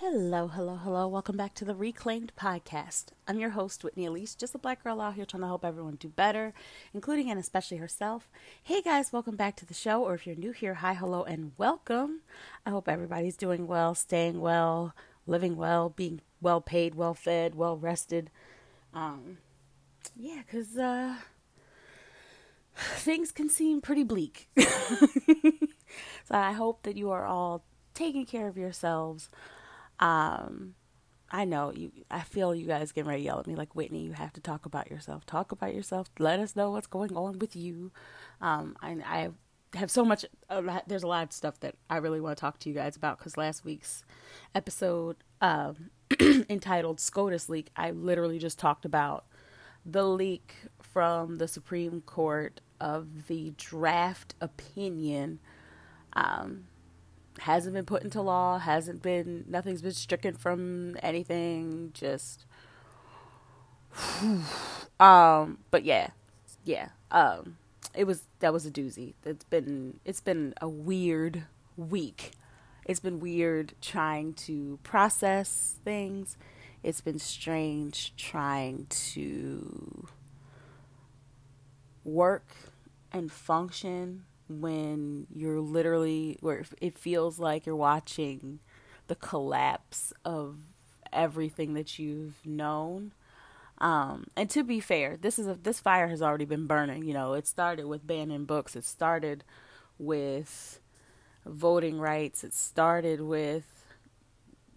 Hello. Welcome back to the Reclaimed Podcast. I'm your host, Whitney Elise, just a black girl out here trying to help everyone do better, including and especially herself. Hey guys, welcome back to the show, or if you're new here, hi, hello, and welcome. I hope everybody's doing well, staying well, living well, being well paid, well fed, well rested. Yeah, because things can seem pretty bleak. So I hope that you are all taking care of yourselves. I know I feel you guys getting ready to yell at me like, Whitney, you have to talk about yourself. Talk about yourself. Let us know what's going on with you. I have so much. There's a lot of stuff that I really want to talk to you guys about because last week's episode entitled SCOTUS Leak, I literally just talked about the leak from the Supreme Court of the draft opinion. Hasn't been put into law, nothing's been stricken from anything, just, but yeah, that was a doozy. It's been a weird week. It's been weird trying to process things. It's been strange trying to work and function when you're literally, where it feels like you're watching the collapse of everything that you've known. And to be fair, this fire has already been burning. You know, it started with banning books. It started with voting rights. It started with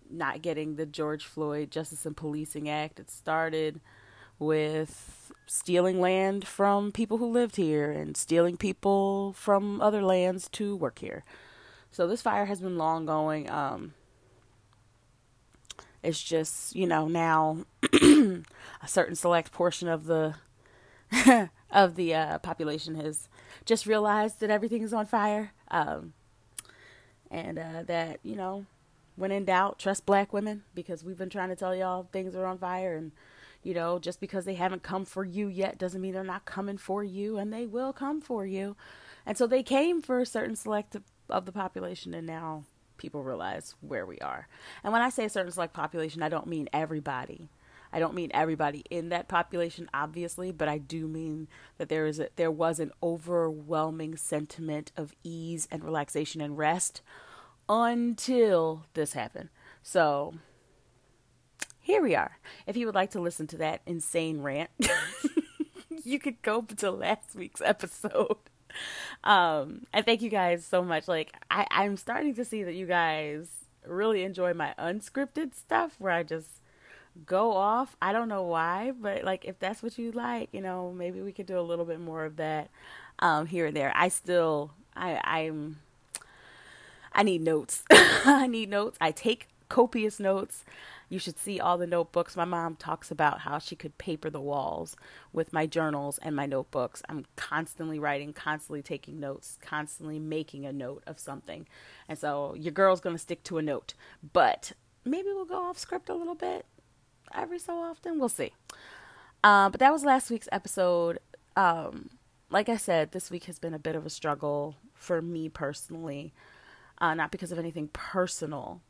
not getting the George Floyd Justice and Policing Act. It started with stealing land from people who lived here and stealing people from other lands to work here. So this fire has been long going. It's just, you know, now a certain select portion of the population has just realized that everything is on fire. And that, you know, when in doubt, trust black women, because we've been trying to tell y'all things are on fire. And, you know, just because they haven't come for you yet doesn't mean they're not coming for you, and they will come for you. And so they came for a certain select of the population, and now people realize where we are. And when I say a certain select population, I don't mean everybody. I don't mean everybody in that population, obviously, but I do mean that there was an overwhelming sentiment of ease and relaxation and rest until this happened. So here we are. If you would like to listen to that insane rant, you could go to last week's episode. And thank you guys so much. Like, I'm starting to see that you guys really enjoy my unscripted stuff where I just go off. I don't know why, but like, if that's what you like, you know, maybe we could do a little bit more of that here and there. I need notes. I take copious notes. You should see all the notebooks. My mom talks about how she could paper the walls with my journals and my notebooks. I'm constantly writing, constantly taking notes, constantly making a note of something. And so your girl's going to stick to a note, but maybe we'll go off script a little bit every so often. We'll see. But that was last week's episode. Like I said, this week has been a bit of a struggle for me personally. Not because of anything personal.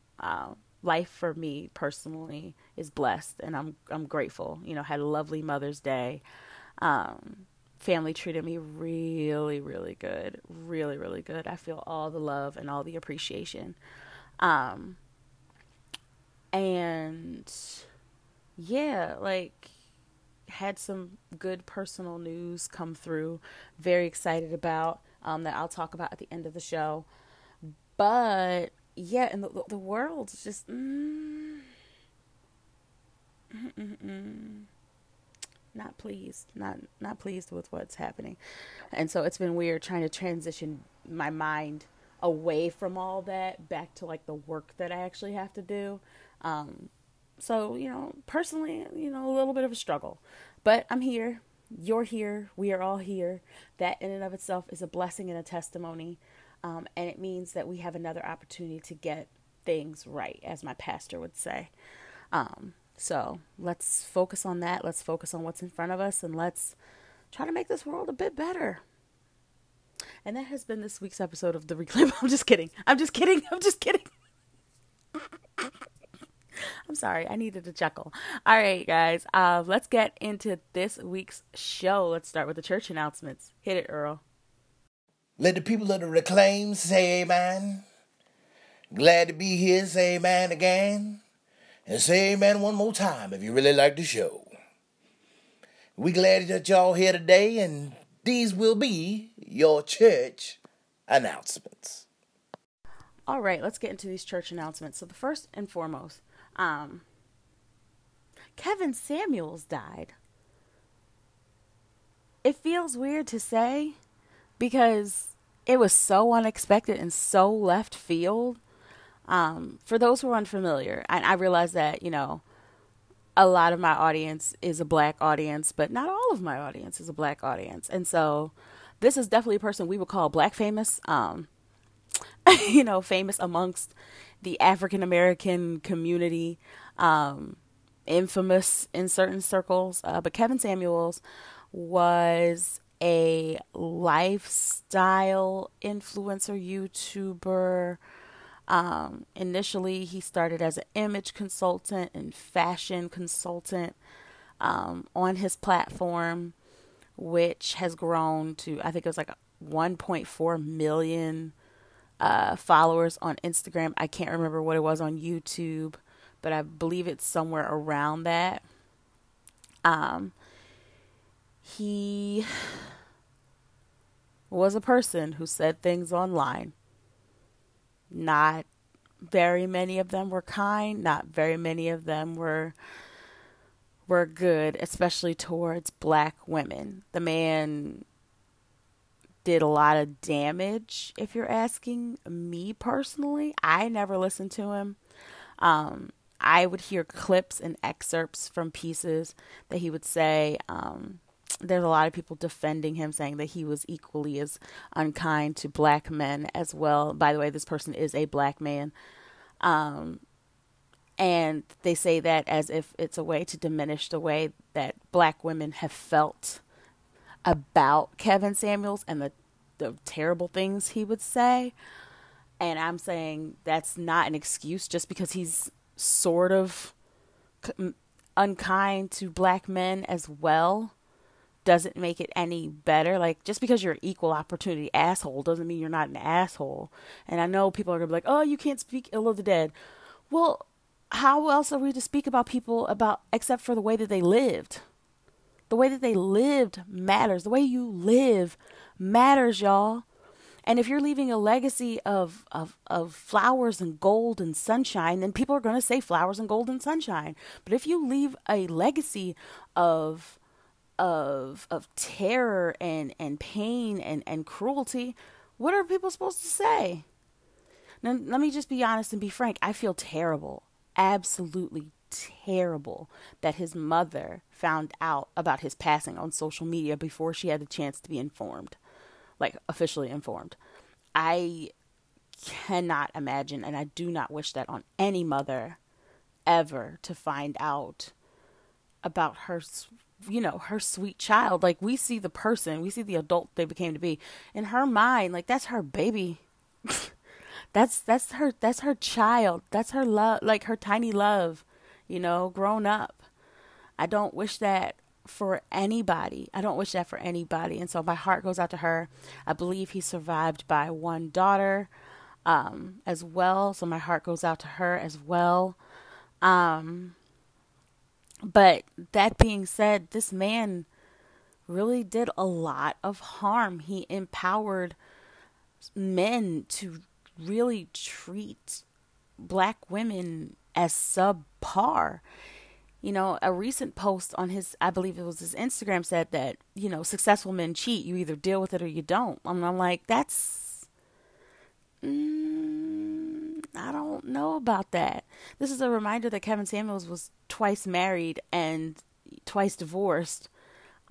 Life for me personally is blessed, and I'm grateful. You know, had a lovely Mother's Day. Family treated me really, really good. Really, really good. I feel all the love and all the appreciation. And yeah, like, had some good personal news come through. Very excited about that I'll talk about at the end of the show. But yeah, and the world's just not pleased with what's happening. And so it's been weird trying to transition my mind away from all that back to like the work that I actually have to do. So, you know, personally, you know, a little bit of a struggle, but I'm here. You're here. We are all here. That in and of itself is a blessing and a testimony. And it means that we have another opportunity to get things right, as my pastor would say. So let's focus on that. Let's focus on what's in front of us, and let's try to make this world a bit better. And that has been this week's episode of The Reclaim. I'm just kidding. I'm sorry. I needed a chuckle. All right, guys. Let's get into this week's show. Let's start with the church announcements. Hit it, Earl. Let the people of the Reclaim say amen. Glad to be here. Say amen again. And say amen one more time if you really like the show. We glad that y'all here today, and these will be your church announcements. All right, let's get into these church announcements. So the first and foremost, Kevin Samuels died. It feels weird to say because it was so unexpected and so left field. For those who are unfamiliar, and I realize that, you know, a lot of my audience is a black audience, but not all of my audience is a black audience. And so this is definitely a person we would call black famous, you know, famous amongst the African American community, infamous in certain circles. But Kevin Samuels was a lifestyle influencer, YouTuber. Initially he started as an image consultant and fashion consultant, on his platform, which has grown to, I think it was like 1.4 million, followers on Instagram. I can't remember what it was on YouTube, but I believe it's somewhere around that. He was a person who said things online. Not very many of them were kind. Not very many of them were good, especially towards black women. The man did a lot of damage, if you're asking me personally. I never listened to him. I would hear clips and excerpts from pieces that he would say. There's a lot of people defending him, saying that he was equally as unkind to black men as well. By the way, this person is a black man. And they say that as if it's a way to diminish the way that black women have felt about Kevin Samuels and the terrible things he would say. And I'm saying that's not an excuse just because he's sort of unkind to black men as well. Doesn't make it any better. Like, just because you're an equal opportunity asshole doesn't mean you're not an asshole. And I know people are gonna be like, oh, you can't speak ill of the dead. Well, how else are we to speak about people except for the way that they lived? The way that they lived matters. The way you live matters, y'all. And if you're leaving a legacy of flowers and gold and sunshine, then people are gonna say flowers and gold and sunshine. But if you leave a legacy of terror and pain and cruelty, what are people supposed to say? Now, let me just be honest and be frank. I feel terrible, absolutely terrible, that his mother found out about his passing on social media before she had a chance to be informed, like officially informed. I cannot imagine, and I do not wish that on any mother ever, to find out about her, you know, her sweet child. Like, we see the person, we see the adult they became to be. In her mind, like, that's her baby. that's her child. That's her love, like her tiny love, you know, grown up. I don't wish that for anybody. And so my heart goes out to her. I believe he survived by one daughter, as well. So my heart goes out to her as well. But that being said, this man really did a lot of harm. He empowered men to really treat black women as subpar. You know, a recent post on his, I believe it was his Instagram, said that, you know, successful men cheat. You either deal with it or you don't. And I'm like, that's... I don't know about that. This is a reminder that Kevin Samuels was twice married and twice divorced.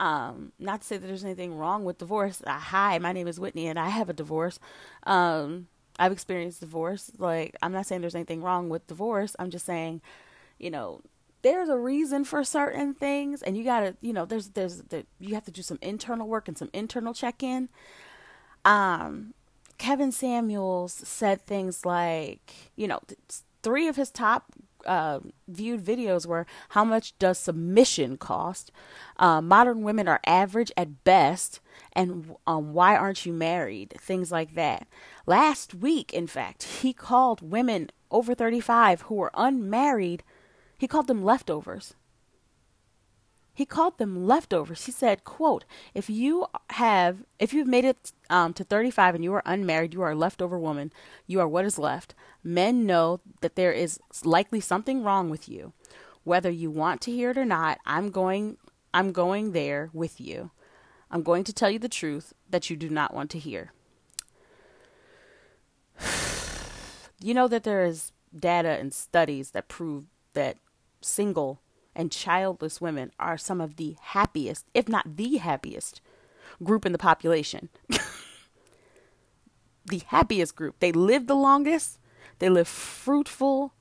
Not to say that there's anything wrong with divorce. Hi, my name is Whitney and I have a divorce. I've experienced divorce. Like, I'm not saying there's anything wrong with divorce. I'm just saying, you know, there's a reason for certain things, and you gotta, you know, you have to do some internal work and some internal check-in. Kevin Samuels said things like, you know, 3 of his top viewed videos were, how much does submission cost? Modern women are average at best. And why aren't you married? Things like that. Last week, in fact, he called women over 35 who were unmarried, he called them leftovers. He called them leftovers. He said, quote, if you've made it to 35 and you are unmarried, you are a leftover woman. You are what is left. Men know that there is likely something wrong with you. Whether you want to hear it or not, I'm going there with you. I'm going to tell you the truth that you do not want to hear. You know that there is data and studies that prove that single and childless women are some of the happiest, if not the happiest, group in the population. The happiest group. They live the longest. They live fruitful,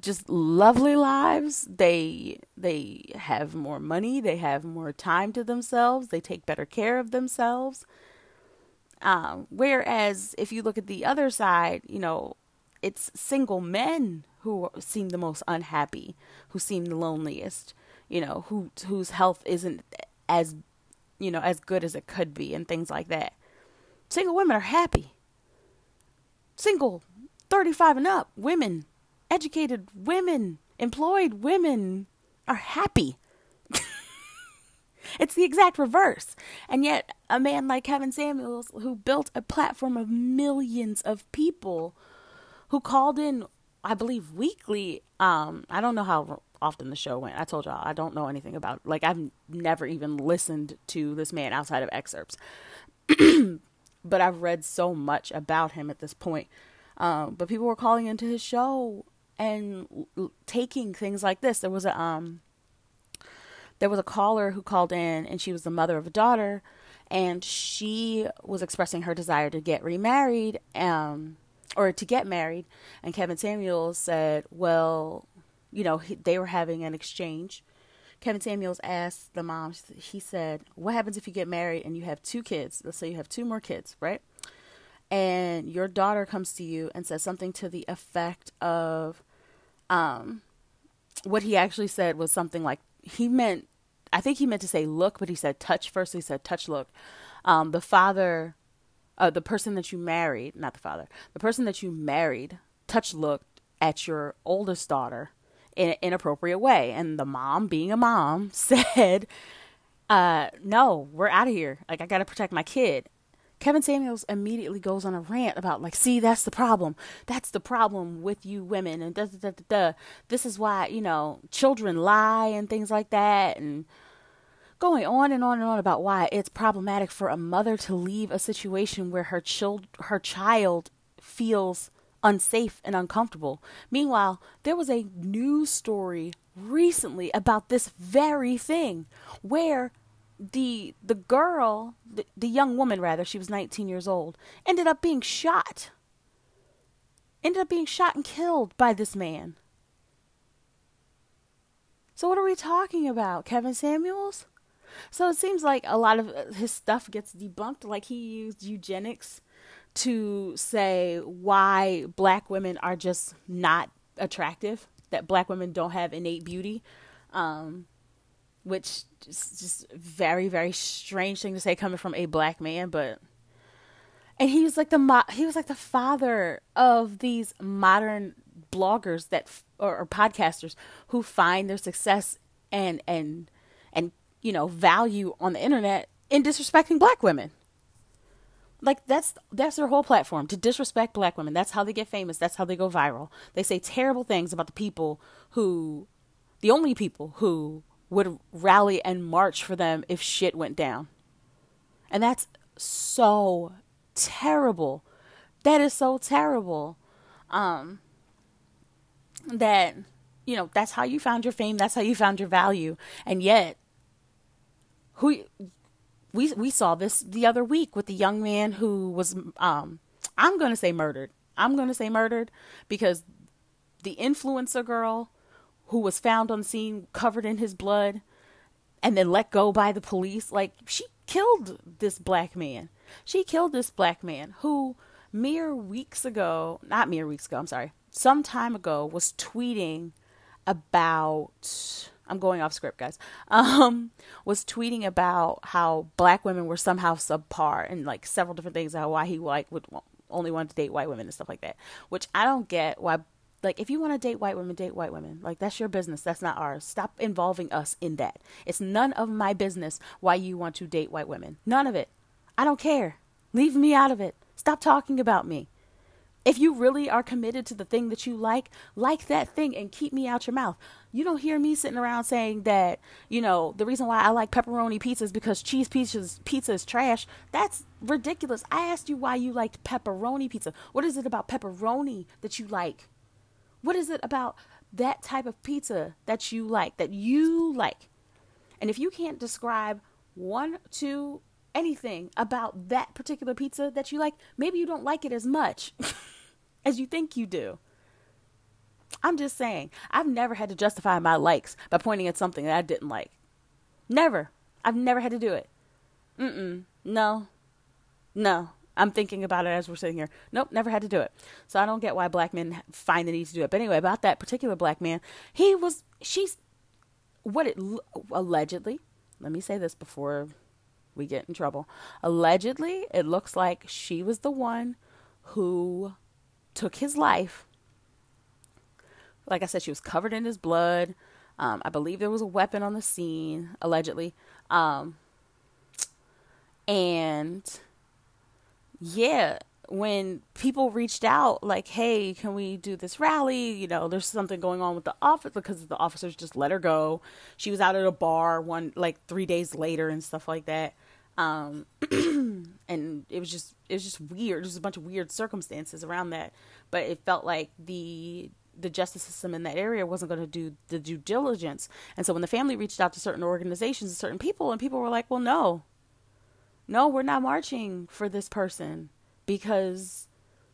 just lovely lives. They have more money. They have more time to themselves. They take better care of themselves. Whereas if you look at the other side, you know, it's single men who seem the most unhappy, who seem the loneliest, you know, whose health isn't as, you know, as good as it could be and things like that. Single women are happy. Single 35 and up women, educated women, employed women are happy. It's the exact reverse. And yet a man like Kevin Samuels, who built a platform of millions of people who called in, I believe, weekly. I don't know how often the show went. I told y'all, I don't know anything about it. Like, I've never even listened to this man outside of excerpts. But I've read so much about him at this point. But people were calling into his show and taking things like this. There was a caller who called in, and she was the mother of a daughter, and she was expressing her desire to get remarried, or to get married. And Kevin Samuels said, well, you know, they were having an exchange. Kevin Samuels asked the mom, he said, what happens if you get married and you have 2 kids? Let's say you have 2 more kids, right? And your daughter comes to you and says something to the effect of, what he actually said was something like, I think he meant to say look, but he said touch first. He said touch, look. The person that you married touch looked at your oldest daughter in an inappropriate way. And the mom, being a mom, said, no, we're out of here. Like, I got to protect my kid. Kevin Samuels immediately goes on a rant about, like, see, that's the problem. That's the problem with you women. And this is why, you know, children lie and things like that. And going on and on and on about why it's problematic for a mother to leave a situation where her child feels unsafe and uncomfortable. Meanwhile, there was a news story recently about this very thing where the young woman, rather, she was 19 years old, ended up being shot and killed by this man. So what are we talking about, Kevin Samuels? So it seems like a lot of his stuff gets debunked. Like, he used eugenics to say why black women are just not attractive, that black women don't have innate beauty, which is just very, very strange thing to say coming from a black man. And he was like the father of these modern bloggers or podcasters who find their success and you know, value on the internet in disrespecting black women. Like, that's their whole platform, to disrespect black women. That's how they get famous. That's how they go viral. They say terrible things about the only people who would rally and march for them if shit went down. And that's so terrible. That is so terrible. That, you know, that's how you found your fame. That's how you found your value. And yet, we saw this the other week with the young man who was, I'm going to say murdered. I'm going to say murdered because the influencer girl who was found on scene covered in his blood and then let go by the police. Like, she killed this black man. She killed this black man who some time ago was tweeting about, I'm going off script, guys, was tweeting about how black women were somehow subpar and like several different things, how why he like would only want to date white women and stuff like that, which I don't get. Why? Like, if you want to date white women, date white women. Like, that's your business. That's not ours. Stop involving us in that. It's none of my business why you want to date white women. None of it. I don't care. Leave me out of it. Stop talking about me. If you really are committed to the thing that you like that thing and keep me out your mouth. You don't hear me sitting around saying that, you know, the reason why I like pepperoni pizza is because cheese pizza is trash. That's ridiculous. I asked you why you liked pepperoni pizza. What is it about pepperoni that you like? What is it about that type of pizza that you like, And if you can't describe anything about that particular pizza that you like, maybe you don't like it as much as you think you do. I'm just saying, I've never had to justify my likes by pointing at something that I didn't like. Never. I've never had to do it. No. I'm thinking about it as we're sitting here. Nope, never had to do it. So I don't get why black men find the need to do it. But anyway, about that particular black man, allegedly, let me say this before we get in trouble. Allegedly, it looks like she was the one who took his life. Like I said, she was covered in his blood. I believe there was a weapon on the scene, allegedly. Yeah, when people reached out like, hey, can we do this rally? You know, there's something going on with the office, because the officers just let her go. She was out at a bar 3 days later and stuff like that. And it was just weird. There's a bunch of weird circumstances around that. But it felt like the justice system in that area wasn't going to do the due diligence. And so when the family reached out to certain organizations and certain people, and people were like, well, no, we're not marching for this person because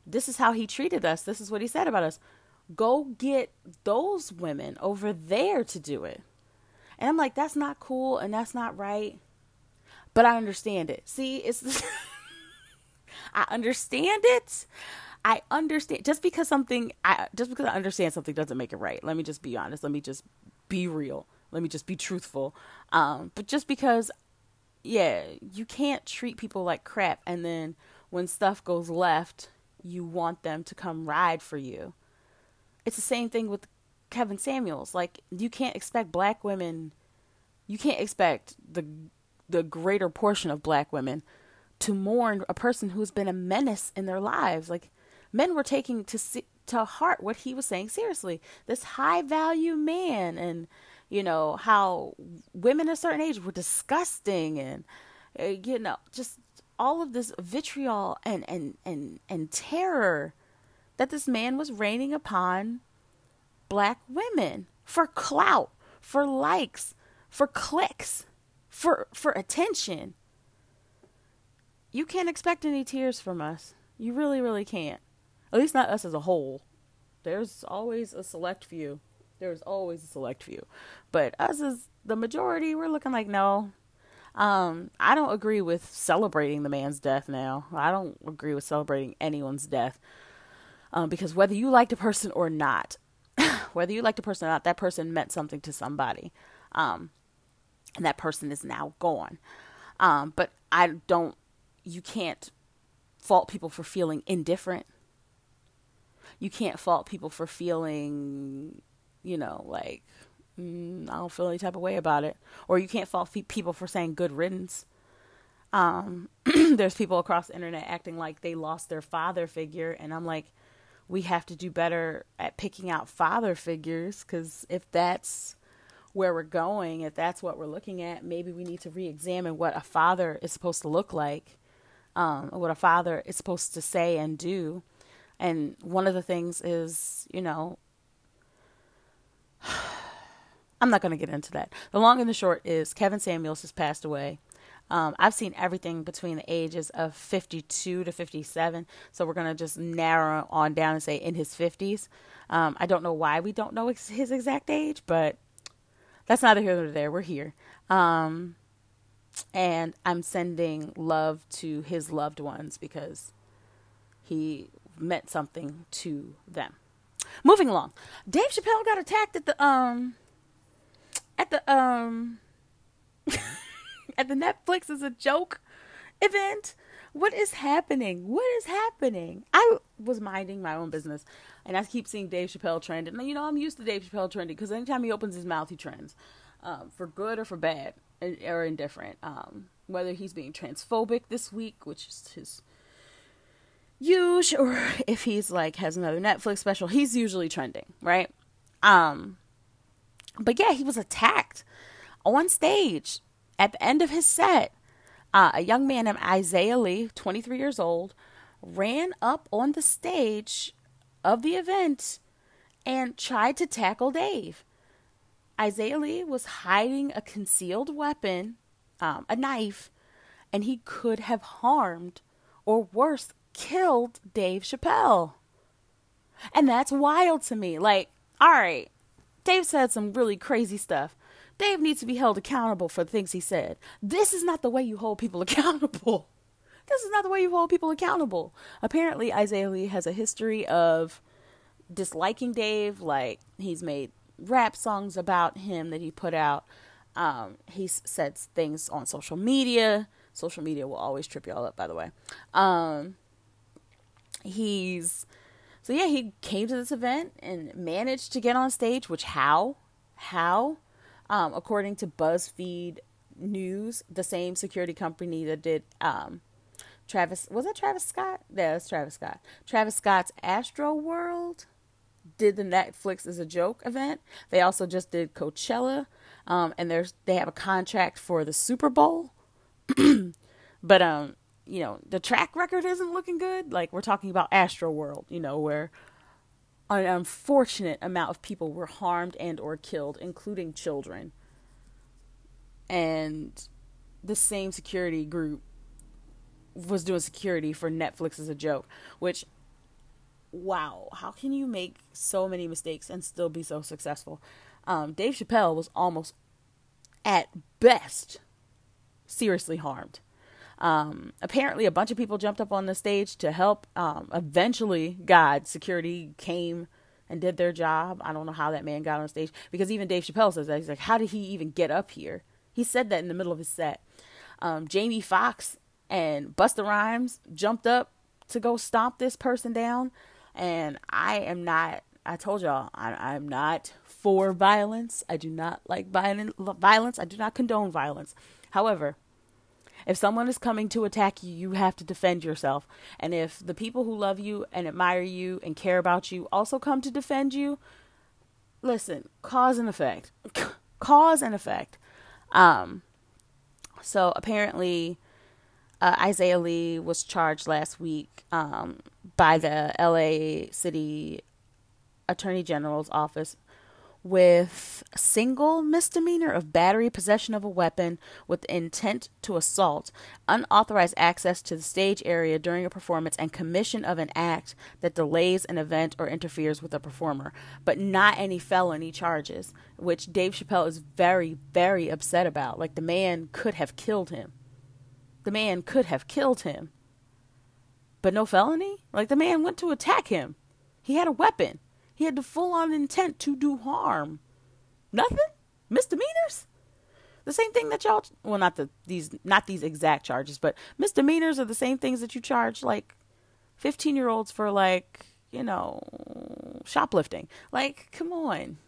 this is how he treated us. This is what he said about us. Go get those women over there to do it. And I'm like, that's not cool and that's not right. But I understand it. See, it's I understand it. I understand. Just because I understand something doesn't make it right. Let me just be honest. Let me just be real. Let me just be truthful. But just because, yeah, you can't treat people like crap, and then when stuff goes left, you want them to come ride for you. It's the same thing with Kevin Samuels. Like, you can't expect black women, you can't expect the greater portion of black women to mourn a person who's been a menace in their lives. Like, men were taking to heart what he was saying seriously. This high value man, and you know, how women a certain age were disgusting, and, you know, just all of this vitriol and terror that this man was raining upon black women for clout, for likes, for clicks, for attention. You can't expect any tears from us. You really, really can't. At least not us as a whole. There's always a select few. But us as the majority, we're looking like, no. I don't agree with celebrating the man's death now. I don't agree with celebrating anyone's death. Because whether you liked a person or not, that person meant something to somebody. And that person is now gone. But you can't fault people for feeling indifferent. You can't fault people for feeling, you know, like, I don't feel any type of way about it. Or you can't fault people for saying good riddance. There's people across the internet acting like they lost their father figure. And I'm like, we have to do better at picking out father figures. Because if that's where we're going, if that's what we're looking at, maybe we need to re-examine what a father is supposed to look like. What a father is supposed to say and do. And one of the things is, you know, I'm not going to get into that. The long and the short is Kevin Samuels has passed away. I've seen everything between the ages of 52 to 57. So we're going to just narrow on down and say in his 50s. I don't know why we don't know his exact age, but that's neither here nor there. We're here. And I'm sending love to his loved ones because he meant something to them. Moving along. Dave Chappelle got attacked at the Netflix Is a Joke event. What is happening? What is happening? I was minding my own business, and I keep seeing Dave Chappelle trending. And, you know, I'm used to Dave Chappelle trending because anytime he opens his mouth, he trends, for good or for bad or indifferent. Whether he's being transphobic this week, which is his huge, or if he's like has another Netflix special, he's usually trending, right? But yeah, he was attacked on stage at the end of his set. A young man named Isaiah Lee, 23 years old, ran up on the stage of the event and tried to tackle Dave. Isaiah Lee was hiding a concealed weapon, a knife, and he could have harmed or worse, killed Dave Chappelle. And that's wild to me. Like, all right, Dave said some really crazy stuff. Dave needs to be held accountable for the things he said. This is not the way you hold people accountable. This is not the way you hold people accountable. Apparently, Isaiah Lee has a history of disliking Dave. Like, he's made rap songs about him that he put out. He said things on social media. Social media will always trip y'all up, by the way. So yeah, he came to this event and managed to get on stage, which how? According to BuzzFeed News, the same security company that did Travis Scott. Travis Scott's Astro World did the Netflix Is a Joke event. They also just did Coachella, and they have a contract for the Super Bowl. But you know, the track record isn't looking good. Like, we're talking about Astro World, you know, where an unfortunate amount of people were harmed and or killed, including children. And the same security group was doing security for Netflix Is a Joke, which, wow, how can you make so many mistakes and still be so successful? Dave Chappelle was almost, at best, seriously harmed. Apparently a bunch of people jumped up on the stage to help. Eventually security came and did their job. I don't know how that man got on stage, because even Dave Chappelle says that. He's like, how did he even get up here? He said that in the middle of his set. Jamie Foxx and Busta Rhymes jumped up to go stomp this person down. And I told y'all, I'm not for violence. I do not like violence. I do not condone violence. However, if someone is coming to attack you, you have to defend yourself. And if the people who love you and admire you and care about you also come to defend you, listen, cause and effect. Cause and effect. So apparently, Isaiah Lee was charged last week by the LA City Attorney General's office with single misdemeanor of battery, possession of a weapon with intent to assault, unauthorized access to the stage area during a performance, and commission of an act that delays an event or interferes with a performer, but not any felony charges, which Dave Chappelle is very, very upset about. Like, the man could have killed him. The man could have killed him. But no felony? Like, the man went to attack him. He had a weapon. He had the full-on intent to do harm. Nothing? Misdemeanors? The same thing that y'all... Well, not these exact charges, but misdemeanors are the same things that you charge, like, 15-year-olds for, like, you know, shoplifting. Like, come on.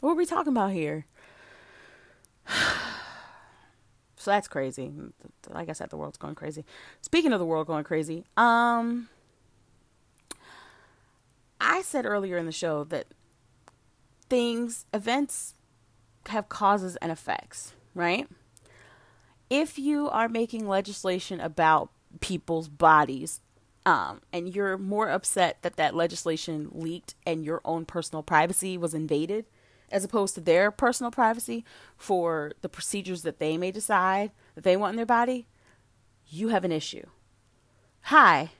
What are we talking about here? So that's crazy. Like I said, the world's going crazy. Speaking of the world going crazy, I said earlier in the show that events have causes and effects, right? If you are making legislation about people's bodies, and you're more upset that legislation leaked and your own personal privacy was invaded as opposed to their personal privacy for the procedures that they may decide that they want in their body, you have an issue. Hi,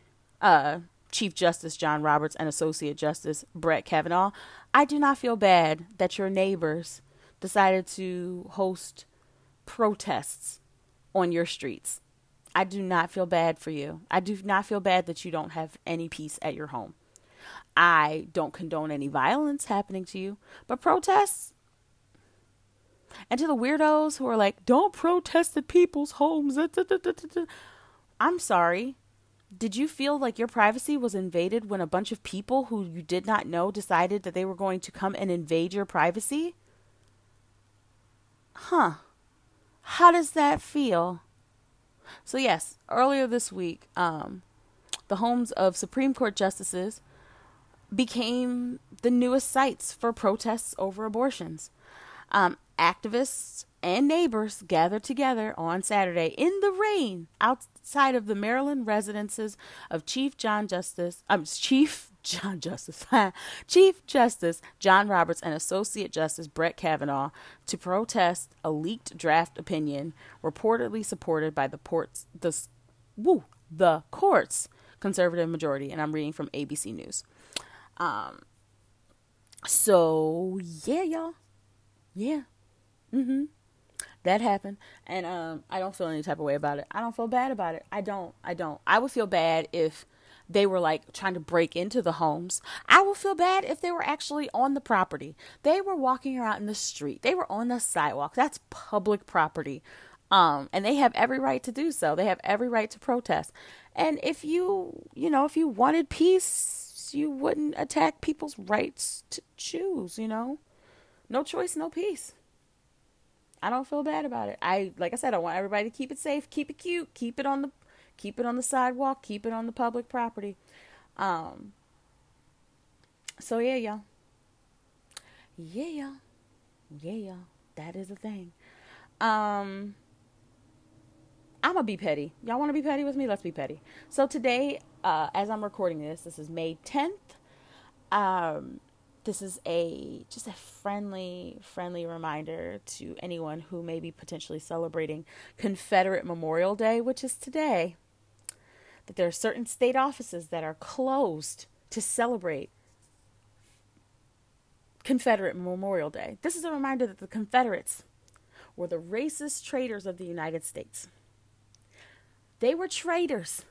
Chief Justice John Roberts and Associate Justice Brett Kavanaugh. I do not feel bad that your neighbors decided to host protests on your streets. I do not feel bad for you. I do not feel bad that you don't have any peace at your home. I don't condone any violence happening to you, but protests. And to the weirdos who are like, don't protest at people's homes. I'm sorry. Did you feel like your privacy was invaded when a bunch of people who you did not know decided that they were going to come and invade your privacy? Huh. How does that feel? So yes, earlier this week, the homes of Supreme Court justices became the newest sites for protests over abortions. Activists and neighbors gathered together on Saturday in the rain outside of the Maryland residences of Chief Justice John Roberts and Associate Justice Brett Kavanaugh to protest a leaked draft opinion reportedly supported by the court's conservative majority. And I'm reading from ABC News. So yeah, y'all. Yeah. That happened. And I don't feel any type of way about it. I don't feel bad about it. I don't. I would feel bad if they were like trying to break into the homes. I would feel bad if they were actually on the property. They were walking around in the street. They were on the sidewalk. That's public property. And they have every right to do so. They have every right to protest. And if you wanted peace, you wouldn't attack people's rights to choose, No choice, no peace. I don't feel bad about it. Like I said, I want everybody to keep it safe, keep it cute, keep it on the sidewalk, keep it on the public property. So yeah, y'all. Yeah, y'all. Yeah, y'all. That is a thing. I'm gonna be petty. Y'all want to be petty with me? Let's be petty. So today, as I'm recording this is May 10th. This is just a friendly reminder to anyone who may be potentially celebrating Confederate Memorial Day, which is today, that there are certain state offices that are closed to celebrate Confederate Memorial Day. This is a reminder that the Confederates were the racist traitors of the United States. They were traitors.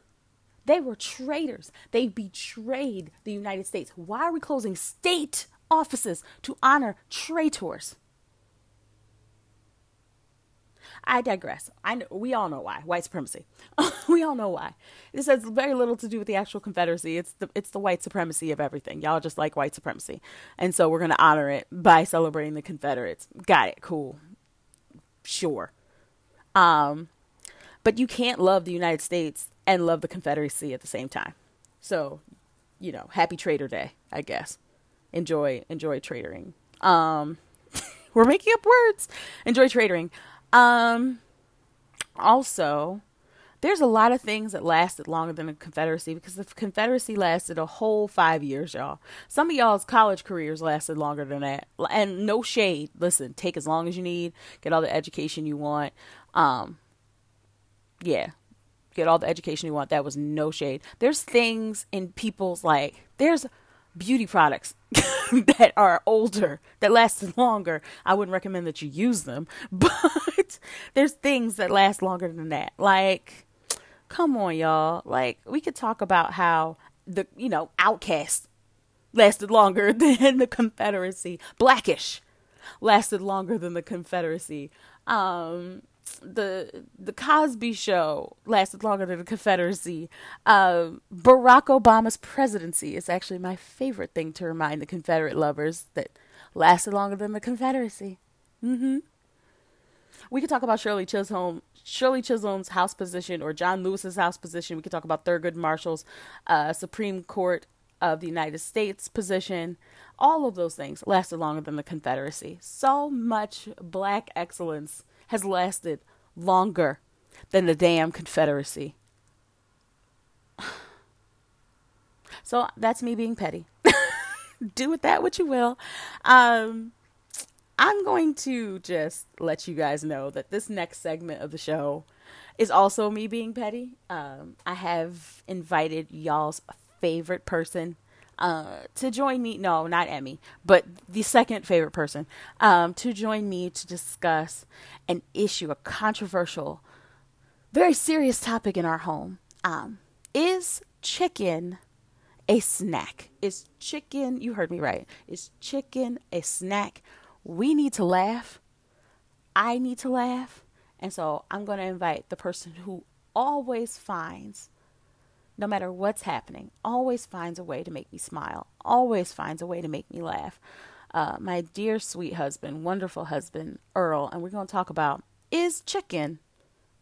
They were traitors. They betrayed the United States. Why are we closing state offices to honor traitors? I digress. We all know why. White supremacy. We all know why. This has very little to do with the actual Confederacy. It's the white supremacy of everything. Y'all just like white supremacy. And so we're going to honor it by celebrating the Confederates. Got it. Cool. Sure. But you can't love the United States and love the Confederacy at the same time. So, happy Traitor Day, I guess. Enjoy traitoring. We're making up words. Enjoy traitoring. Also, there's a lot of things that lasted longer than the Confederacy, because the Confederacy lasted a whole 5 years, y'all. Some of y'all's college careers lasted longer than that. And no shade. Listen, take as long as you need. Get all the education you want. Yeah. Get all the education you want. That was no shade. There's things in people's, there's beauty products that are older, that lasted longer. I wouldn't recommend that you use them, but there's things that last longer than that. Come on, y'all. We could talk about how the, Outcast lasted longer than the Confederacy. Blackish lasted longer than the Confederacy. The Cosby Show lasted longer than the Confederacy. Barack Obama's presidency is actually my favorite thing to remind the Confederate lovers that lasted longer than the Confederacy. We could talk about Shirley Chisholm's House position, or John Lewis's House position. We could talk about Thurgood Marshall's Supreme Court of the United States position. All of those things lasted longer than the Confederacy. So much black excellence has lasted longer than the damn Confederacy. So that's me being petty. Do with that what you will. I'm going to just let you guys know that this next segment of the show is also me being petty. I have invited y'all's favorite person to join me. No, not Emmy, but the second favorite person to join me to discuss an issue, a controversial, very serious topic in our home. Is chicken a snack? Is chicken, you heard me right, is chicken a snack? We need to laugh. I need to laugh. And so I'm going to invite the person who always finds, no matter what's happening, always finds a way to make me smile, always finds a way to make me laugh. My dear, sweet husband, wonderful husband, Earl. And we're going to talk about, is chicken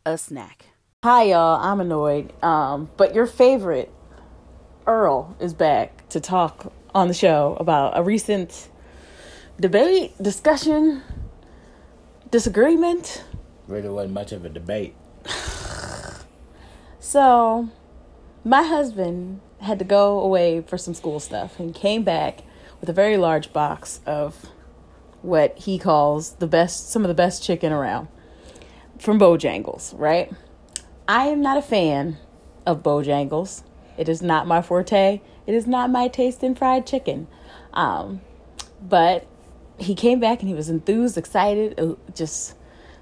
a snack? Hi, y'all. I'm annoyed. But your favorite, Earl, is back to talk on the show about a recent debate, discussion, disagreement. Really wasn't much of a debate. So, my husband had to go away for some school stuff and came back with a very large box of what he calls the best, some of the best chicken around from Bojangles, right? I am not a fan of Bojangles. It is not my forte. It is not my taste in fried chicken. But he came back and he was enthused, excited, just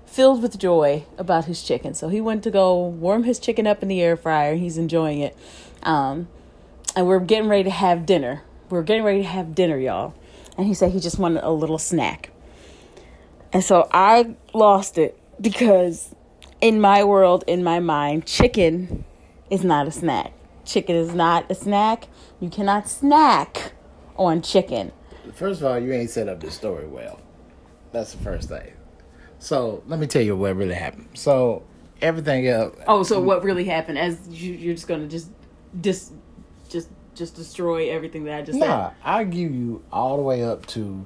filled with joy about his chicken. So he went to go warm his chicken up in the air fryer. He's enjoying it. And we're getting ready to have dinner. We're getting ready to have dinner, y'all. And he said he just wanted a little snack. And so I lost it because in my world, in my mind, chicken is not a snack. Chicken is not a snack. You cannot snack on chicken. First of all, you ain't set up this story well. That's the first thing. So, let me tell you what really happened. So, everything else... Oh, so what really happened? As you're just going to just destroy everything that I just said? Nah, I'll give you all the way up to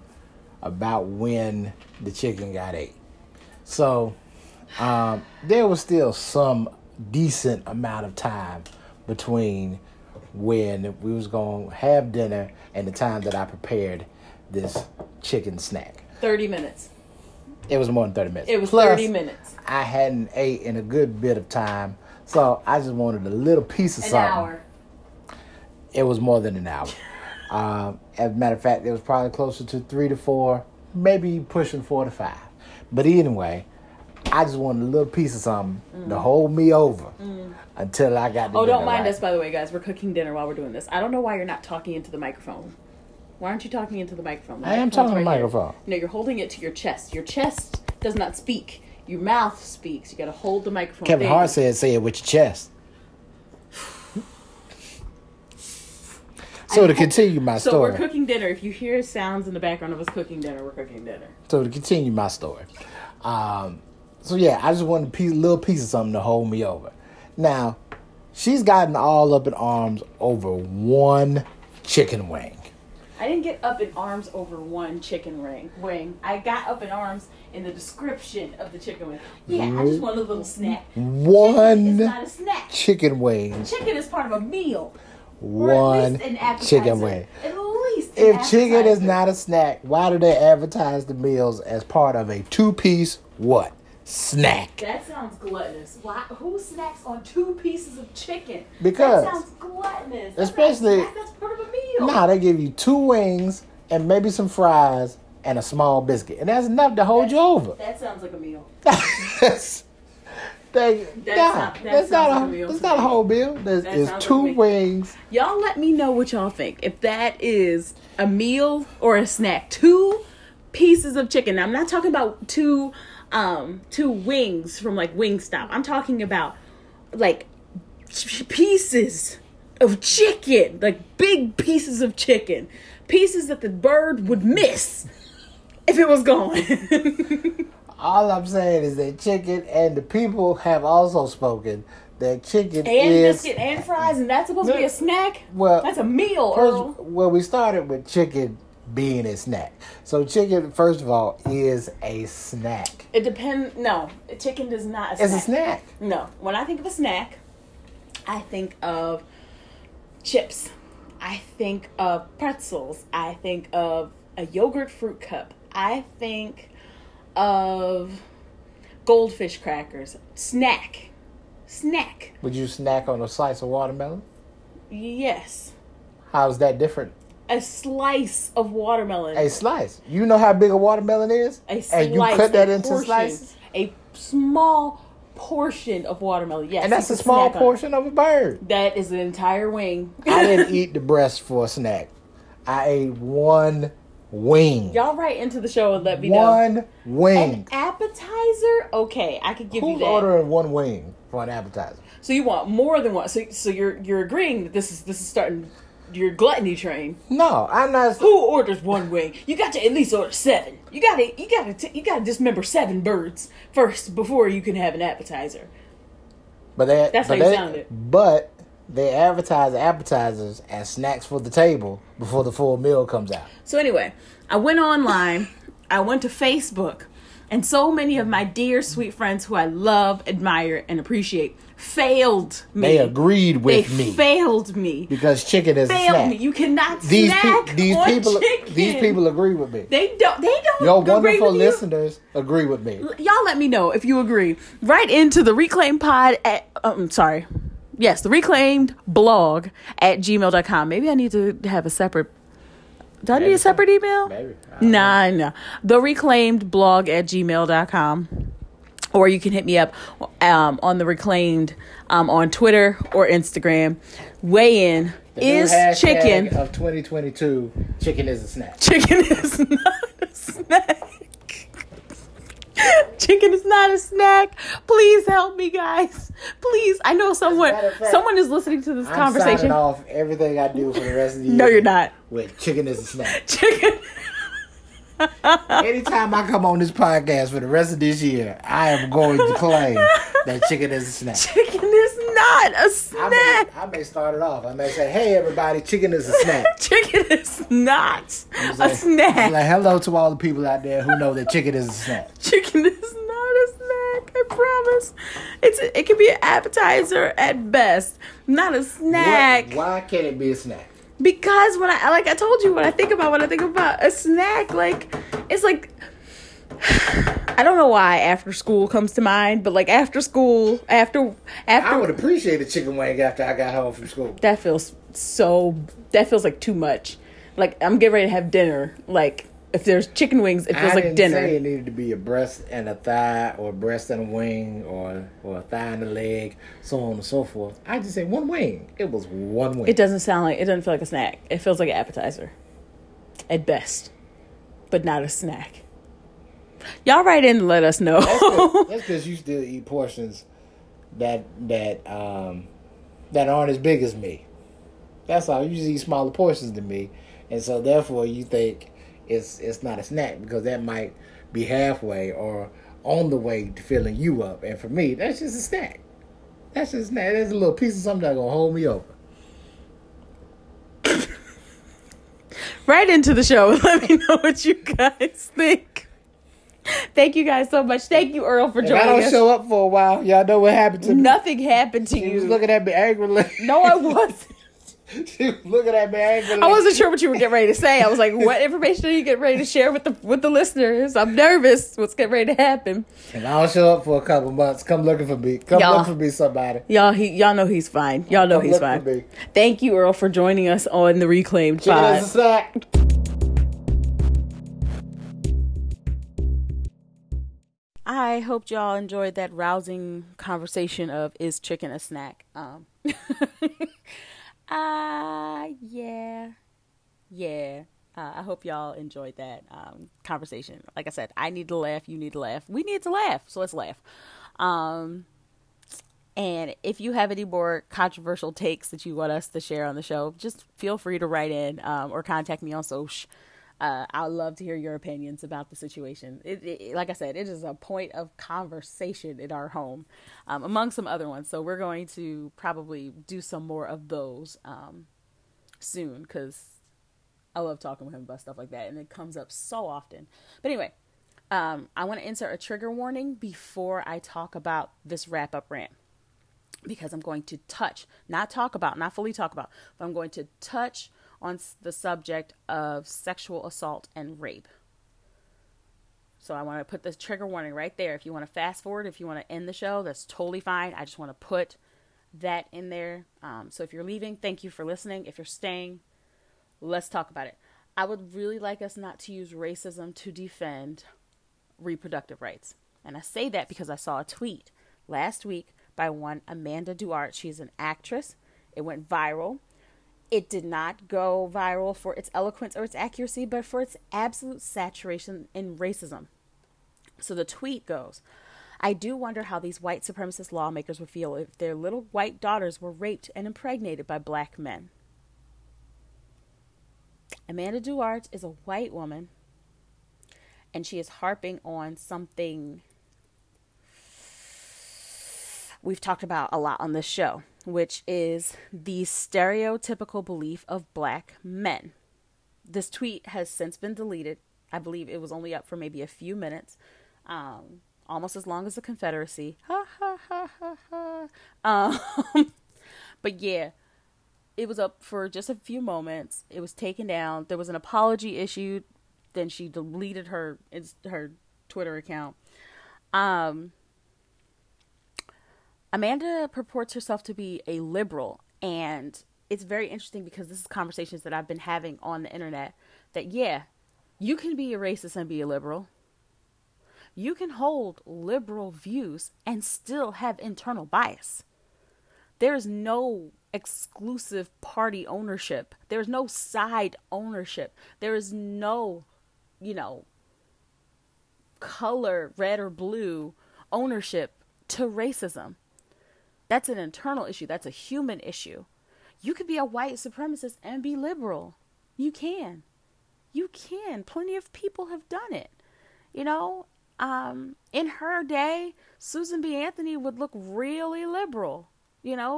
about when the chicken got ate. So, there was still some decent amount of time between when we was going to have dinner and the time that I prepared this chicken snack. 30 minutes. It was more than 30 minutes. It was plus 30 minutes. I hadn't ate in a good bit of time, so I just wanted a little piece of something. An hour. It was more than an hour. As a matter of fact, it was probably closer to 3 to 4, maybe pushing 4 to 5. But anyway, I just wanted a little piece of something to hold me over until I got to dinner. Oh, don't mind us, by the way, guys. We're cooking dinner while we're doing this. I don't know why you're not talking into the microphone. Why aren't you talking into the microphone? I am talking to the microphone. No, you're holding it to your chest. Your chest does not speak. Your mouth speaks. You got to hold the microphone. Kevin Hart said, "Say it with your chest." So to continue my story. So we're cooking dinner. If you hear sounds in the background of us cooking dinner, we're cooking dinner. So to continue my story. So yeah, I just wanted a little piece of something to hold me over. Now, she's gotten all up in arms over one chicken wing. I didn't get up in arms over one chicken wing. I got up in arms in the description of the chicken wing. Yeah, I just want a little snack. One not a snack. Chicken wing. Chicken is part of a meal. One chicken wing. At least an appetizer. If chicken is not a snack, why do they advertise the meals as part of a two-piece what? Snack. That sounds gluttonous. Why? Who snacks on 2 pieces of chicken? Because that sounds gluttonous. Especially that's part of a meal. Nah, they give you 2 wings and maybe some fries and a small biscuit, and that's enough to hold you over. That sounds like a meal. That's not a whole meal. It's 2 wings. Y'all let me know what y'all think. If that is a meal or a snack, 2 pieces of chicken. Now, I'm not talking about 2 wings from like Wingstop. I'm talking about like pieces of chicken, like big pieces of chicken, pieces that the bird would miss if it was gone. All I'm saying is that chicken and the people have also spoken that chicken and biscuit and fries, and that's supposed to be a snack. Well, that's a meal. First, well, we started with chicken being a snack. So chicken, first of all, is a snack. It depends. No, chicken does not. It's a snack. No. When I think of a snack, I think of chips. I think of pretzels. I think of a yogurt fruit cup. I think of goldfish crackers. Snack. Would you snack on a slice of watermelon? Yes. How's that different? A slice of watermelon. A slice. You know how big a watermelon is? A slice. And you cut that into slices? A small portion of watermelon. Yes. And that's a small portion of a bird. That is an entire wing. I didn't eat the breast for a snack. I ate one wing. Y'all write into the show and let me know. One wing. An appetizer? Okay, I could give you that. Who's ordering one wing for an appetizer? So you want more than one. So you're agreeing that this is starting your gluttony train. No, I'm not. Who orders one wing? You got to at least order seven. You got to dismember seven birds first before you can have an appetizer. But they advertise appetizers as snacks for the table before the full meal comes out. So anyway, I went online. I went to Facebook. And so many of my dear, sweet friends who I love, admire, and appreciate failed me. They agreed with me. They failed me. Because chicken is a snack. You cannot snack on chicken. These people agree with me. They don't Your wonderful listeners agree with me. Y'all let me know if you agree. Right into the Reclaimed Pod at... Yes, the Reclaimed Blog at gmail.com. Maybe I need to have a separate... Do I need a separate email? Maybe. No. The Reclaimed Blog at gmail.com. Or you can hit me up on the Reclaimed on Twitter or Instagram. Weigh in. Is chicken of 2022 chicken is a snack? Chicken is not a snack. Chicken is not a snack. Please help me, guys. Please. I know someone is listening to this conversation. I'm signing off everything I do for the rest of the year. No, you're not. Wait, chicken is a snack. Chicken. Anytime I come on this podcast for the rest of this year, I am going to claim that chicken is a snack. Chicken is not a snack. I may start it off. I may say, hey, everybody, chicken is a snack. Chicken is not a snack. I'm like, hello to all the people out there who know that chicken is a snack. Chicken is not a snack. I promise. It can be an appetizer at best, not a snack. Why can't it be a snack? Because when I think about a snack, like, it's like, I don't know why after school comes to mind, but like after I would appreciate a chicken wing after I got home from school. That feels like too much. Like, I'm getting ready to have dinner. Like, if there's chicken wings, it feels like dinner. I didn't say it needed to be a breast and a thigh, or a breast and a wing, or a thigh and a leg, so on and so forth. I just said one wing. It was one wing. It doesn't feel like a snack. It feels like an appetizer, at best, but not a snack. Y'all write in and let us know. That's because you still eat portions that aren't as big as me. That's all. You just eat smaller portions than me, and so therefore you think it's not a snack, because that might be halfway or on the way to filling you up. And for me, that's just a snack. That's a little piece of something that's going to hold me over. Right into the show. Let me know what you guys think. Thank you guys so much. Thank you, Earl, for joining us. I don't show up for a while. Y'all know what happened to me. Nothing happened to you. She was looking at me angrily. No, I wasn't. She was looking at me angrily. I wasn't sure what you were getting ready to say. I was like, what information are you getting ready to share with the listeners? I'm nervous. What's getting ready to happen? And I'll show up for a couple months. Come looking for me. Come look for me, somebody. Y'all know he's fine. Y'all know he's fine. Thank you, Earl, for joining us on the Reclaimed Pod. I hope y'all enjoyed that rousing conversation of, is chicken a snack? I hope y'all enjoyed that conversation. Like I said, I need to laugh. You need to laugh. We need to laugh. So let's laugh. And if you have any more controversial takes that you want us to share on the show, just feel free to write in or contact me on social. I would love to hear your opinions about the situation. Like I said, it is a point of conversation in our home, among some other ones. So we're going to probably do some more of those soon, because I love talking with him about stuff like that, and it comes up so often. But anyway, I want to insert a trigger warning before I talk about this wrap-up rant, because I'm going to touch on the subject of sexual assault and rape. So I want to put this trigger warning right there. If you want to fast forward, if you want to end the show, that's totally fine. I just want to put that in there. So if you're leaving, thank you for listening. If you're staying, let's talk about it. I would really like us not to use racism to defend reproductive rights. And I say that because I saw a tweet last week by one Amanda Duarte. She's an actress. It went viral. It did not go viral for its eloquence or its accuracy, but for its absolute saturation in racism. So the tweet goes, I do wonder how these white supremacist lawmakers would feel if their little white daughters were raped and impregnated by black men. Amanda Duarte is a white woman, and she is harping on something we've talked about a lot on this show, which is the stereotypical belief of black men. This tweet has since been deleted. I believe it was only up for maybe a few minutes, almost as long as the Confederacy. Ha, ha, ha, ha, ha. But yeah, it was up for just a few moments. It was taken down. There was an apology issued. Then she deleted her Twitter account. Amanda purports herself to be a liberal, and it's very interesting because this is conversations that I've been having on the internet that, yeah, you can be a racist and be a liberal. You can hold liberal views and still have internal bias. There's no exclusive party ownership. There's no side ownership. There is no, color, red or blue ownership to racism. That's an internal issue. That's a human issue. You could be a white supremacist and be liberal. You can. You can. Plenty of people have done it. In her day, Susan B. Anthony would look really liberal,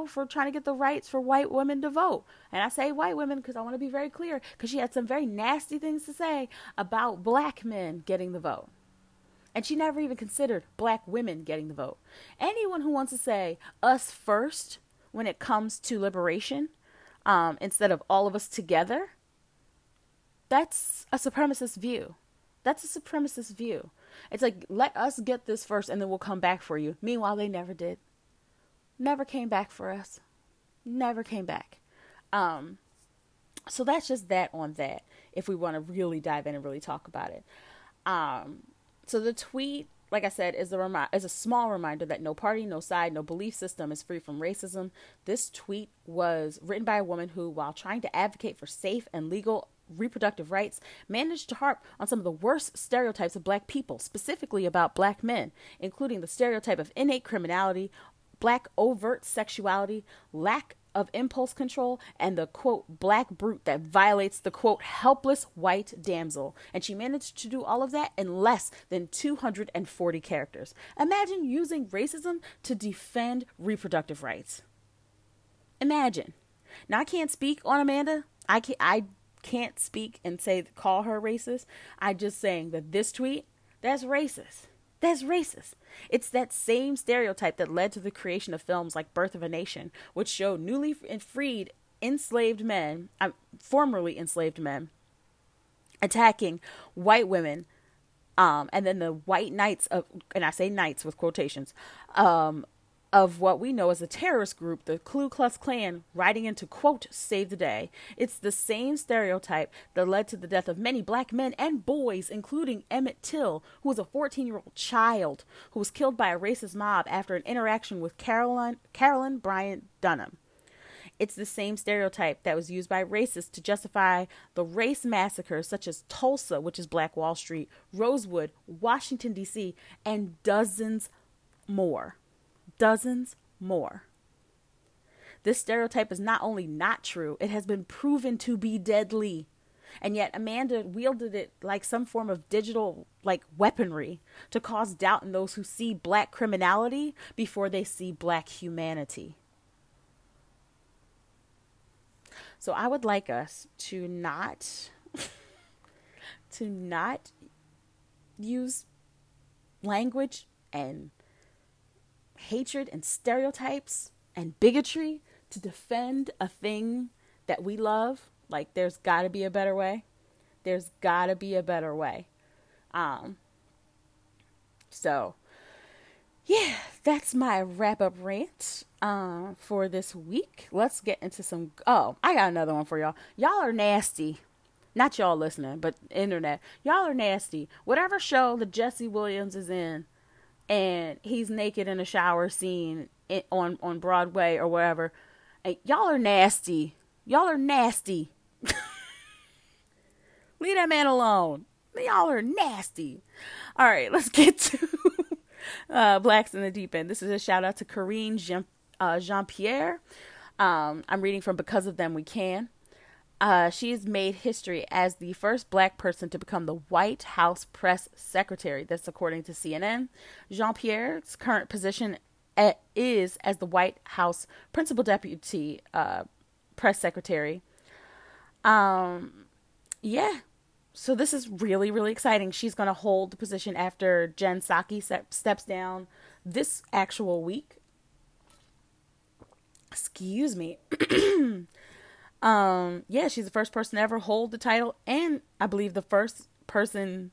for trying to get the rights for white women to vote. And I say white women because I want to be very clear, because she had some very nasty things to say about black men getting the vote. And she never even considered black women getting the vote. Anyone who wants to say us first when it comes to liberation, instead of all of us together, that's a supremacist view. That's a supremacist view. It's like, let us get this first and then we'll come back for you. Meanwhile, they never did. Never came back for us. Never came back. So that's just that on that, if we want to really dive in and really talk about it. So the tweet, like I said, is a small reminder that no party, no side, no belief system is free from racism. This tweet was written by a woman who, while trying to advocate for safe and legal reproductive rights, managed to harp on some of the worst stereotypes of black people, specifically about black men, including the stereotype of innate criminality, black overt sexuality, lack of impulse control, and the, quote, black brute that violates the, quote, helpless white damsel. And she managed to do all of that in less than 240 characters. Imagine using racism to defend reproductive rights. Imagine. Now, I can't speak on Amanda. I can't speak and call her racist. I'm just saying that this tweet, that's racist. That's racist. It's that same stereotype that led to the creation of films like Birth of a Nation, which showed newly freed enslaved men, formerly enslaved men, attacking white women, and then the white knights of, and I say knights with quotations, of what we know as a terrorist group, the Ku Klux Klan, riding into, quote, save the day. It's the same stereotype that led to the death of many black men and boys, including Emmett Till, who was a 14-year-old child who was killed by a racist mob after an interaction with Carolyn Bryant Dunham. It's the same stereotype that was used by racists to justify the race massacres such as Tulsa, which is Black Wall Street, Rosewood, Washington, D.C., and dozens more. Dozens more. This stereotype is not only not true, it has been proven to be deadly. And yet Amanda wielded it like some form of digital weaponry to cause doubt in those who see black criminality before they see black humanity. So I would like us to not use language and hatred and stereotypes and bigotry to defend a thing that we love. Like, there's got to be a better way. There's got to be a better way. So, yeah, that's my wrap-up rant for this week. Let's get into some... Oh, I got another one for y'all. Y'all are nasty. Not y'all listening, but internet. Y'all are nasty. Whatever show that Jesse Williams is in and he's naked in a shower scene on Broadway or wherever, y'all are nasty. Y'all are nasty. Leave that man alone. Y'all are nasty. All right, let's get to Blacks in the Deep End. This is a shout out to Karine Jean-Pierre. I'm reading from Because of Them We Can. She has made history as the first black person to become the White House press secretary. That's according to CNN. Jean-Pierre's current position is as the White House principal deputy press secretary. Yeah. So this is really, really exciting. She's going to hold the position after Jen Psaki steps down this actual week. Excuse me. Yeah, she's the first person to ever hold the title. And I believe the first openly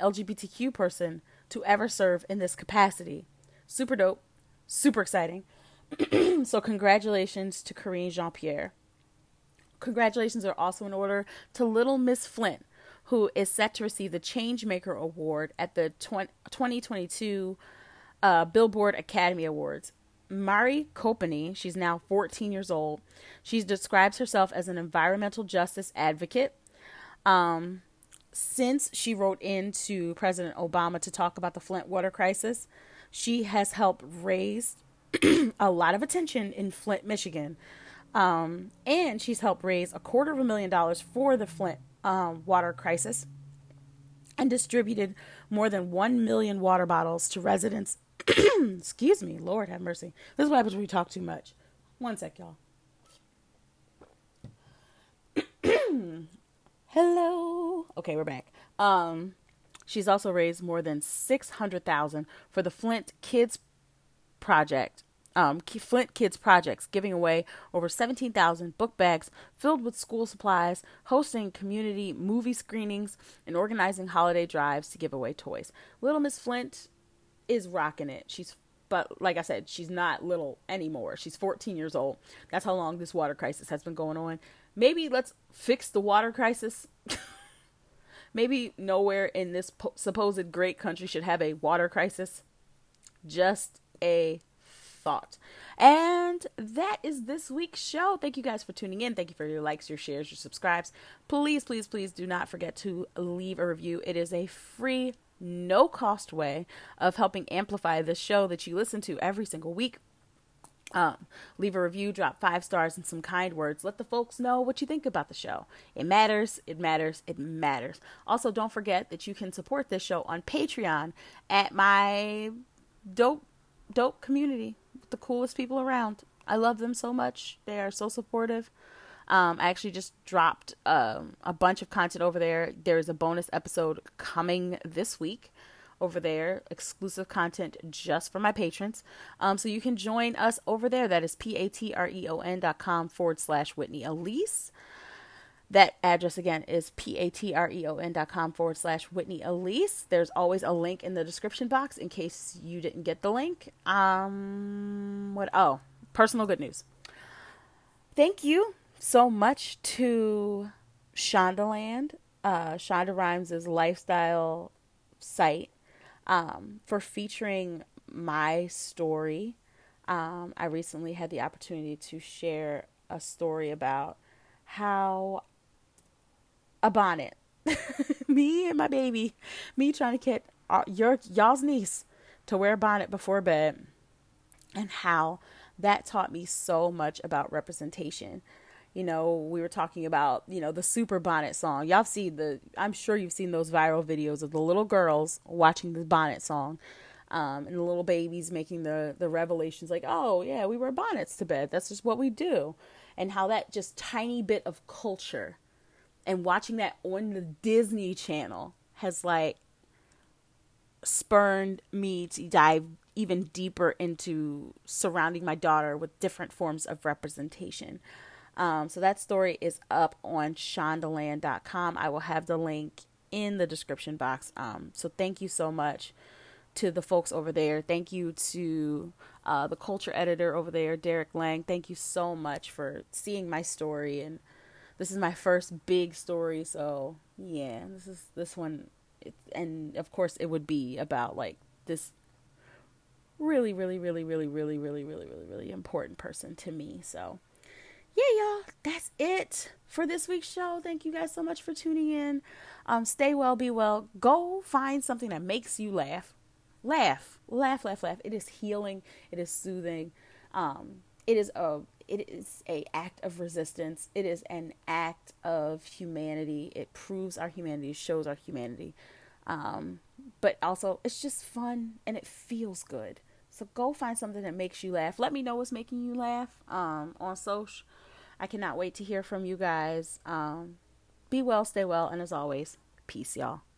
LGBTQ person to ever serve in this capacity. Super dope. Super exciting. So congratulations to Karine Jean-Pierre. Congratulations are also in order to Little Miss Flint, who is set to receive the Changemaker Award at the 2022 Billboard Academy Awards. Mari Copeny, she's now 14 years old. She describes herself as an environmental justice advocate. Since she wrote in to President Obama to talk about the Flint water crisis, she has helped raise a lot of attention in Flint, Michigan. And she's helped raise $250,000 for the Flint water crisis and distributed more than 1 million water bottles to residents. Excuse me, Lord have mercy. This is what happens when we talk too much. One sec, y'all. Hello. Okay, we're back. She's also raised more than $600,000 for the Flint Kids Project. Flint Kids Projects, giving away over 17,000 book bags filled with school supplies, hosting community movie screenings, and organizing holiday drives to give away toys. Little Miss Flint is rocking it. But like I said, she's not little anymore. She's 14 years old. That's how long this water crisis has been going on. Maybe let's fix the water crisis. Maybe nowhere in this supposed great country should have a water crisis. Just a thought. And that is this week's show. Thank you guys for tuning in. Thank you for your likes, your shares, your subscribes. Please, please, please do not forget to leave a review. It is a free, no cost way of helping amplify the show that you listen to every single week. Leave a review, drop 5 stars and some kind words. Let the folks know what you think about the show. It matters. It matters. It matters. Also, don't forget that you can support this show on Patreon at my dope community. The coolest people around. I love them so much. They are so supportive. I actually just dropped a bunch of content over there. There is a bonus episode coming this week over there, exclusive content just for my patrons. So you can join us over there. That is patreon.com/Whitney Elise. That address again is patreon.com/Whitney Elise. There's always a link in the description box in case you didn't get the link. Personal good news. Thank you so much to Shondaland, Shonda Rhimes' lifestyle site, for featuring my story. I recently had the opportunity to share a story about how a bonnet, me and my baby, me trying to get y'all's niece to wear a bonnet before bed, and how that taught me so much about representation. You know, we were talking about, you know, the Super Bonnet song. Y'all see I'm sure you've seen those viral videos of the little girls watching the bonnet song, and the little babies making the revelations like, oh yeah, we wear bonnets to bed. That's just what we do. And how that just tiny bit of culture, and watching that on the Disney Channel has like spurned me to dive even deeper into surrounding my daughter with different forms of representation. So that story is up on shondaland.com. I will have the link in the description box. So thank you so much to the folks over there. Thank you to the culture editor over there, Derek Lang. Thank you so much for seeing my story. And this is my first big story. So yeah, this one. And of course it would be about like this really, really, really, really, really, really, really, really, really important person to me. So yeah, y'all, that's it for this week's show. Thank you guys so much for tuning in. Stay well, be well. Go find something that makes you laugh. Laugh. It is healing. It is soothing. It is a act of resistance. It is an act of humanity. It proves our humanity, shows our humanity. But also it's just fun and it feels good. So go find something that makes you laugh. Let me know what's making you laugh on social. I cannot wait to hear from you guys. Be well, stay well, and as always, peace, y'all.